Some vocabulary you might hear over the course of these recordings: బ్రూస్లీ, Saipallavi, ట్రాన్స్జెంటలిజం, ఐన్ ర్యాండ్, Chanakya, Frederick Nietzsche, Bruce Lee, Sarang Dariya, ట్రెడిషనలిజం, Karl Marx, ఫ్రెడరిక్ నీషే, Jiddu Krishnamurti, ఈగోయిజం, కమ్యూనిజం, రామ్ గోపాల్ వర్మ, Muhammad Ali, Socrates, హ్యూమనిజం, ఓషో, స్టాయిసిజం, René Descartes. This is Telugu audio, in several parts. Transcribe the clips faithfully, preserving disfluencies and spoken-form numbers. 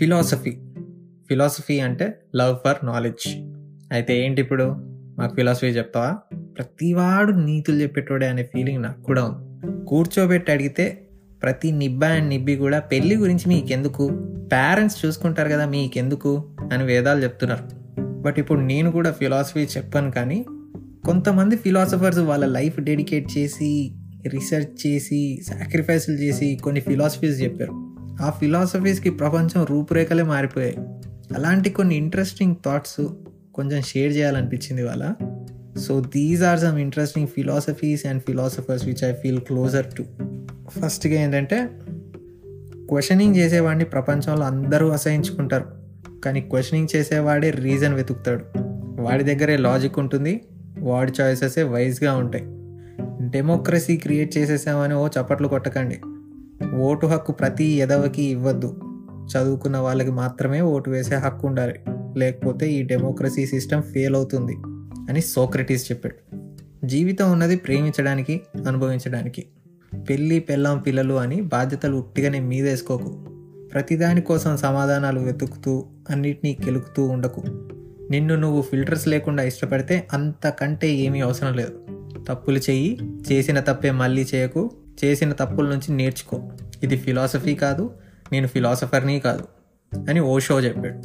ఫిలాసఫీ ఫిలాసఫీ అంటే లవ్ ఫర్ నాలెడ్జ్. అయితే ఏంటి ఇప్పుడు మాకు ఫిలాసఫీ చెప్తావా? ప్రతివాడు నీతులు చెప్పేటోడే అనే ఫీలింగ్ నాకు కూడా ఉంది. కూర్చోబెట్టి అడిగితే ప్రతి నిబ్బ అండ్ నిబ్బి కూడా పెళ్ళి గురించి మీకెందుకు, పేరెంట్స్ చూసుకుంటారు కదా మీకెందుకు అని వేదాలు చెప్తున్నారు. బట్ ఇప్పుడు నేను కూడా ఫిలాసఫీ చెప్పాను, కానీ కొంతమంది ఫిలాసఫర్స్ వాళ్ళ లైఫ్ డెడికేట్ చేసి రీసెర్చ్ చేసి సాక్రిఫైసులు చేసి కొన్ని ఫిలాసఫీస్ చెప్పారు. ఆ ఫిలాసఫీస్కి ప్రపంచం రూపురేఖలే మారిపోయాయి. అలాంటి కొన్ని ఇంట్రెస్టింగ్ థాట్స్ కొంచెం షేర్ చేయాలనిపించింది వాళ్ళ. So these are some interesting philosophies and philosophers which I feel closer to. ఫస్ట్గా ఏంటంటే, క్వశ్చనింగ్ చేసేవాడిని ప్రపంచంలో అందరూ అసహించుకుంటారు, కానీ క్వశ్చనింగ్ చేసేవాడే రీజన్ వెతుకుతాడు. వాడి దగ్గరే లాజిక్ ఉంటుంది, వాడి చాయిసెసే వైజ్గా ఉంటాయి. డెమోక్రసీ క్రియేట్ చేసేసామని ఓ చప్పట్లు కొట్టకండి. ఓటు హక్కు ప్రతి ఎదవకి ఇవ్వద్దు, చదువుకున్న వాళ్ళకి మాత్రమే ఓటు వేసే హక్కు ఉండాలి, లేకపోతే ఈ డెమోక్రసీ సిస్టమ్ ఫెయిల్ అవుతుంది అని సోక్రటీస్ చెప్పాడు. జీవితం ఉన్నది ప్రేమించడానికి, అనుభవించడానికి. పెళ్ళి పెళ్ళాం పిల్లలు అని బాధ్యతలు ఉట్టిగానే మీదేసుకోకు. ప్రతిదానికోసం సమాధానాలు వెతుకుతూ అన్నిటినీ కెలుకుతూ ఉండకు. నిన్ను నువ్వు ఫిల్టర్స్ లేకుండా ఇష్టపడితే అంతకంటే ఏమీ అవసరం లేదు. తప్పులు చెయ్యి, చేసిన తప్పే మళ్ళీ చేయకు, చేసిన తప్పుల నుంచి నేర్చుకో. ఇది ఫిలాసఫీ కాదు, నేను ఫిలాసఫర్ని కాదు అని ఓషో చెప్పాడు.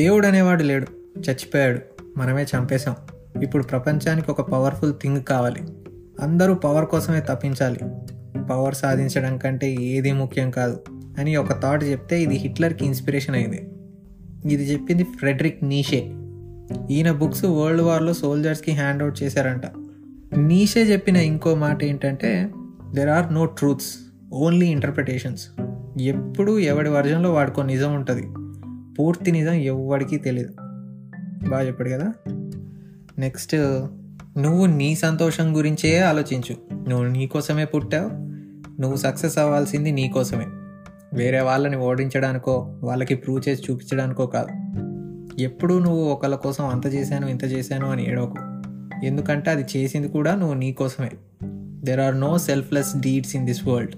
దేవుడు అనేవాడు లేడు, చచ్చిపోయాడు, మనమే చంపేశాం. ఇప్పుడు ప్రపంచానికి ఒక పవర్ఫుల్ థింగ్ కావాలి. అందరూ పవర్ కోసమే తప్పించాలి, పవర్ సాధించడం కంటే ఏది ముఖ్యం కాదు అని ఒక థాట్ చెప్తే ఇది హిట్లర్కి ఇన్స్పిరేషన్ అయింది. ఇది చెప్పింది ఫ్రెడరిక్ నీషే. ఈయన బుక్స్ వరల్డ్ వార్లో సోల్జర్స్కి హ్యాండ్ అవుట్ చేశారంట. నీషే చెప్పిన ఇంకో మాట ఏంటంటే, there are no truths, only interpretations. ఎప్పుడు ఎవడి వర్జన్లో వాడుకో నిజం ఉంటుంది, పూర్తి నిజం ఎవడికి తెలియదు. బాగా చెప్పాడు కదా. నెక్స్ట్, నువ్వు నీ సంతోషం గురించే ఆలోచించు. నువ్వు నీకోసమే పుట్టావు, నువ్వు సక్సెస్ అవ్వాల్సింది నీకోసమే, వేరే వాళ్ళని ఓడించడానికో వాళ్ళకి ప్రూవ్ చేసి చూపించడానికో కాదు. ఎప్పుడు నువ్వు ఒకళ్ళ కోసం అంత చేశాను ఇంత చేశాను అని ఏడవకు, ఎందుకంటే అది చేసింది కూడా నువ్వు నీకోసమే. There are no selfless deeds in this world.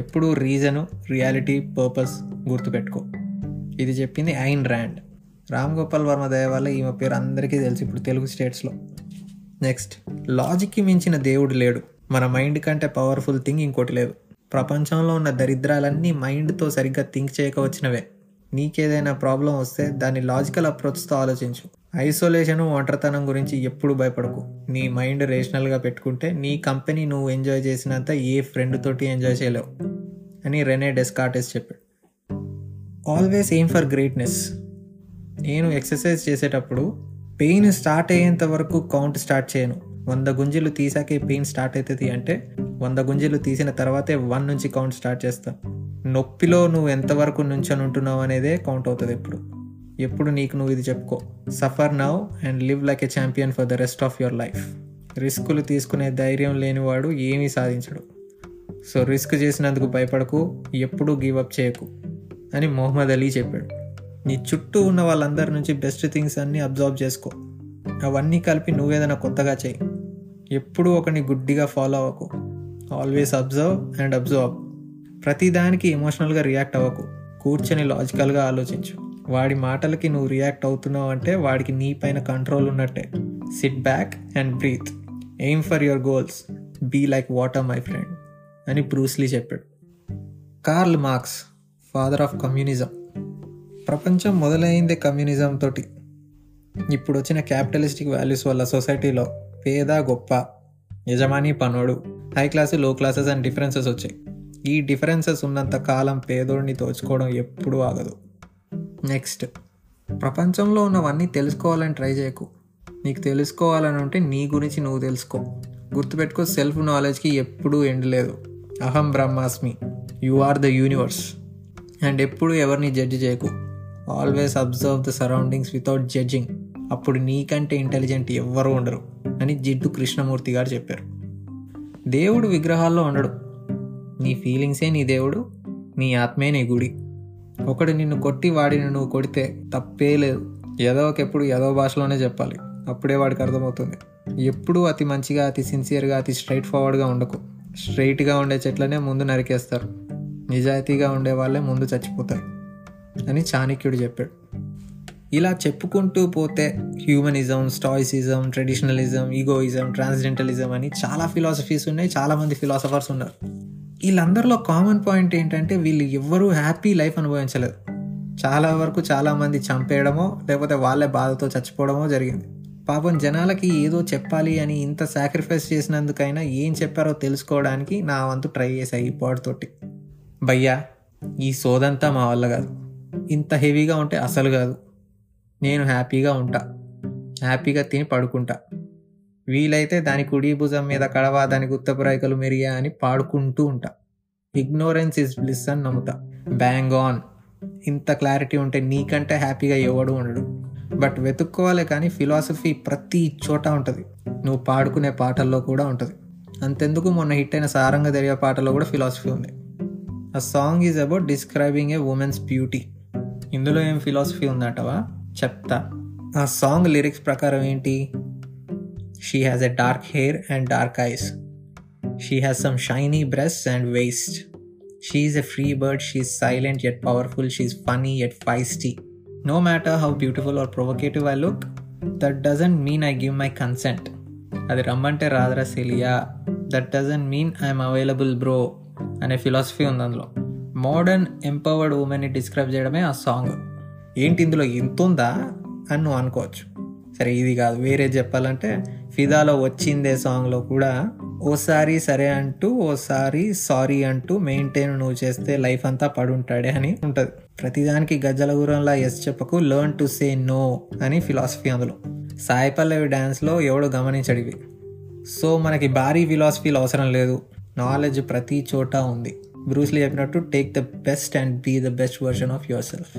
ఎప్పుడూ రీజను, రియాలిటీ, పర్పస్ గుర్తుపెట్టుకో. ఇది చెప్పింది ఐన్ ర్యాండ్. రామ్ గోపాల్ వర్మ దయ వల్ల ఈమె పేరు అందరికీ తెలుసు ఇప్పుడు తెలుగు స్టేట్స్లో. నెక్స్ట్, లాజిక్కి మించిన దేవుడు లేడు, మన మైండ్ కంటే పవర్ఫుల్ థింగ్ ఇంకోటి లేదు. ప్రపంచంలో ఉన్న దరిద్రాలన్నీ మైండ్తో సరిగ్గా థింక్ చేయక వచ్చినవే. నీకేదైనా ప్రాబ్లం వస్తే దాన్ని లాజికల్ అప్రోచ్తో ఆలోచించు. ఐసోలేషను, ఒంటరితనం గురించి ఎప్పుడు భయపడకు. నీ మైండ్ రేషనల్గా పెట్టుకుంటే నీ కంపెనీ నువ్వు ఎంజాయ్ చేసినంత ఏ ఫ్రెండ్ తోటి ఎంజాయ్ చేయలేవు అని రెనే డెస్కార్టెస్ చెప్పాడు. Always aim for greatness. నేను ఎక్సర్సైజ్ చేసేటప్పుడు పెయిన్ స్టార్ట్ అయ్యేంత వరకు కౌంట్ స్టార్ట్ చేయను. వంద గుంజీలు తీసాకే పెయిన్ స్టార్ట్ అవుతుంది అంటే వంద గుంజీలు తీసిన తర్వాతే వన్ నుంచి కౌంట్ స్టార్ట్ చేస్తాను. నొప్పిలో నువ్వు ఎంతవరకు నుంచొని ఉంటున్నావు అనేదే కౌంట్ అవుతుంది. ఎప్పుడు ఎప్పుడు నీకు నువ్వు ఇది చెప్పుకో, suffer now and live like a champion for the rest of your life. రిస్కులు తీసుకునే ధైర్యం లేనివాడు ఏమీ సాధించడు. సో రిస్క్ చేసినందుకు భయపడకు, ఎప్పుడూ గివప్ చేయకు అని మొహమ్మద్ అలీ చెప్పాడు. నీ చుట్టూ ఉన్న వాళ్ళందరి నుంచి బెస్ట్ థింగ్స్ అన్నీ అబ్జర్వ్ చేసుకో, అవన్నీ కలిపి నువ్వేదైనా కొత్తగా చేయి. ఎప్పుడూ ఒకని గుడ్డిగా ఫాలో అవ్వకు. Always observe and observe. ప్రతిదానికి ఎమోషనల్గా రియాక్ట్ అవ్వకు, కూర్చొని లాజికల్గా ఆలోచించు. వాడి మాటలకి నువ్వు రియాక్ట్ అవుతున్నావు అంటే వాడికి నీ పైన కంట్రోల్ ఉన్నట్టే. Sit back and breathe, aim for your goals, be like water my friend అని బ్రూస్లీ చెప్పాడు. Karl Marx, father of కమ్యూనిజం. ప్రపంచం మొదలైందే కమ్యూనిజం తోటి. ఇప్పుడు వచ్చిన క్యాపిటలిస్టిక్ వాల్యూస్ వల్ల సొసైటీలో పేద గొప్ప, యజమాని పనోడు, high class low classes and differences వచ్చాయి. ఈ డిఫరెన్సెస్ ఉన్నంత కాలం పేదోడిని దోచుకోవడం ఎప్పుడూ ఆగదు. నెక్స్ట్, ప్రపంచంలో ఉన్నవన్నీ తెలుసుకోవాలని ట్రై చేయకు. నీకు తెలుసుకోవాలని ఉంటే నీ గురించి నువ్వు తెలుసుకో. గుర్తుపెట్టుకో, సెల్ఫ్ నాలెడ్జ్కి ఎప్పుడూ ఎండ్ లేదు. అహం బ్రహ్మాస్మి, you are the universe. And ఎప్పుడూ ఎవరిని జడ్జ్ చేయకు. Always observe the surroundings without judging. అప్పుడు నీకంటే ఇంటెలిజెంట్ ఎవ్వరూ ఉండరు అని జిడ్డు కృష్ణమూర్తి గారు చెప్పారు. దేవుడు విగ్రహాల్లో ఉండడు. నీ ఫీలింగ్సే నీ దేవుడు, నీ ఆత్మే నీ గుడి. ఒకడు నిన్ను కొట్టి వాడిని నువ్వు కొడితే తప్పే లేదు. ఎదవకెప్పుడు ఎదవ భాషలోనే చెప్పాలి, అప్పుడే వాడికి అర్థమవుతుంది. ఎప్పుడూ అతి మంచిగా, అతి సిన్సియర్గా, అతి స్ట్రైట్ ఫార్వర్డ్గా ఉండకు. స్ట్రైట్గా ఉండే చెట్లనే ముందు నరికేస్తారు, నిజాయితీగా ఉండే వాళ్ళే ముందు చచ్చిపోతారు. అని చాణక్యుడు చెప్పాడు. ఇలా చెప్పుకుంటూ పోతే హ్యూమనిజం, స్టాయిసిజం, ట్రెడిషనలిజం, ఈగోయిజం, ట్రాన్స్జెంటలిజం అని చాలా ఫిలాసఫీస్ ఉన్నాయి, చాలామంది ఫిలాసఫర్స్ ఉన్నారు. వీళ్ళందరిలో కామన్ పాయింట్ ఏంటంటే వీళ్ళు ఎవ్వరూ హ్యాపీ లైఫ్ అనుభవించలేదు. చాలా వరకు చాలామంది చంపేయడమో లేకపోతే వాళ్ళే బాధతో చచ్చిపోవడమో జరిగింది. పాపం జనాలకి ఏదో చెప్పాలి అని ఇంత సాక్రిఫైస్ చేసినందుకైనా ఏం చెప్పారో తెలుసుకోవడానికి నా వంతు ట్రై చేశాయి ఈ పాడుతోటి. భయ్యా, ఈ సోదంతా మా వల్ల కాదు, ఇంత హెవీగా ఉంటే అసలు కాదు. నేను హ్యాపీగా ఉంటా, హ్యాపీగా తిని పడుకుంటా, వీలైతే దాని కుడి భుజం మీద కడవ, దాని గుత్తపురాయికలు మెరియా అని పాడుకుంటూ ఉంటా. ఇగ్నోరెన్స్ ఇస్ బ్లిస్ అని నమ్ముతా. Bang on. ఇంత క్లారిటీ ఉంటే నీకంటే హ్యాపీగా ఎవడు ఉండడు. బట్ వెతుక్కోవాలి, కానీ ఫిలాసఫీ ప్రతి చోట ఉంటుంది, నువ్వు పాడుకునే పాటల్లో కూడా ఉంటుంది. అంతెందుకు మొన్న హిట్ అయిన సారంగ దరియా పాటల్లో కూడా ఫిలాసఫీ ఉంది. ఆ song is about describing a women's beauty. ఇందులో ఏం ఫిలాసఫీ ఉందంటవా? చెప్తా. ఆ సాంగ్ లిరిక్స్ ప్రకారం ఏంటి? She has a dark hair and dark eyes, she has some shiny breast and waist, she is a free bird, she is silent at powerful, she is funny at feisty. No matter how beautiful or provocative I look, that doesn't mean I give my consent. Adi rammante radra seliya, that doesn't mean I am available bro ane philosophy undi andulo. Modern empowered women ni describe cheyadame aa song. Enti indulo entunda annu anukochu. Sare idi kaadu vere cheppalante fidalo vachinde song lo kuda o sari sare antu o sari sorry antu maintain nu cheste life anta paduntade ani untadi. ప్రతిదానికి గజ్జల గురంలా ఎస్ చెప్పకు, లెర్న్ టు సే నో అని ఫిలాసఫీ అందులో. సాయిపల్లవి డ్యాన్స్లో ఎవడు గమనించడివి. సో మనకి భారీ ఫిలాసఫీలు అవసరం లేదు, నాలెడ్జ్ ప్రతి చోట ఉంది. బ్రూస్ లీ చెప్పినట్టు, take the best and be the best version of your self.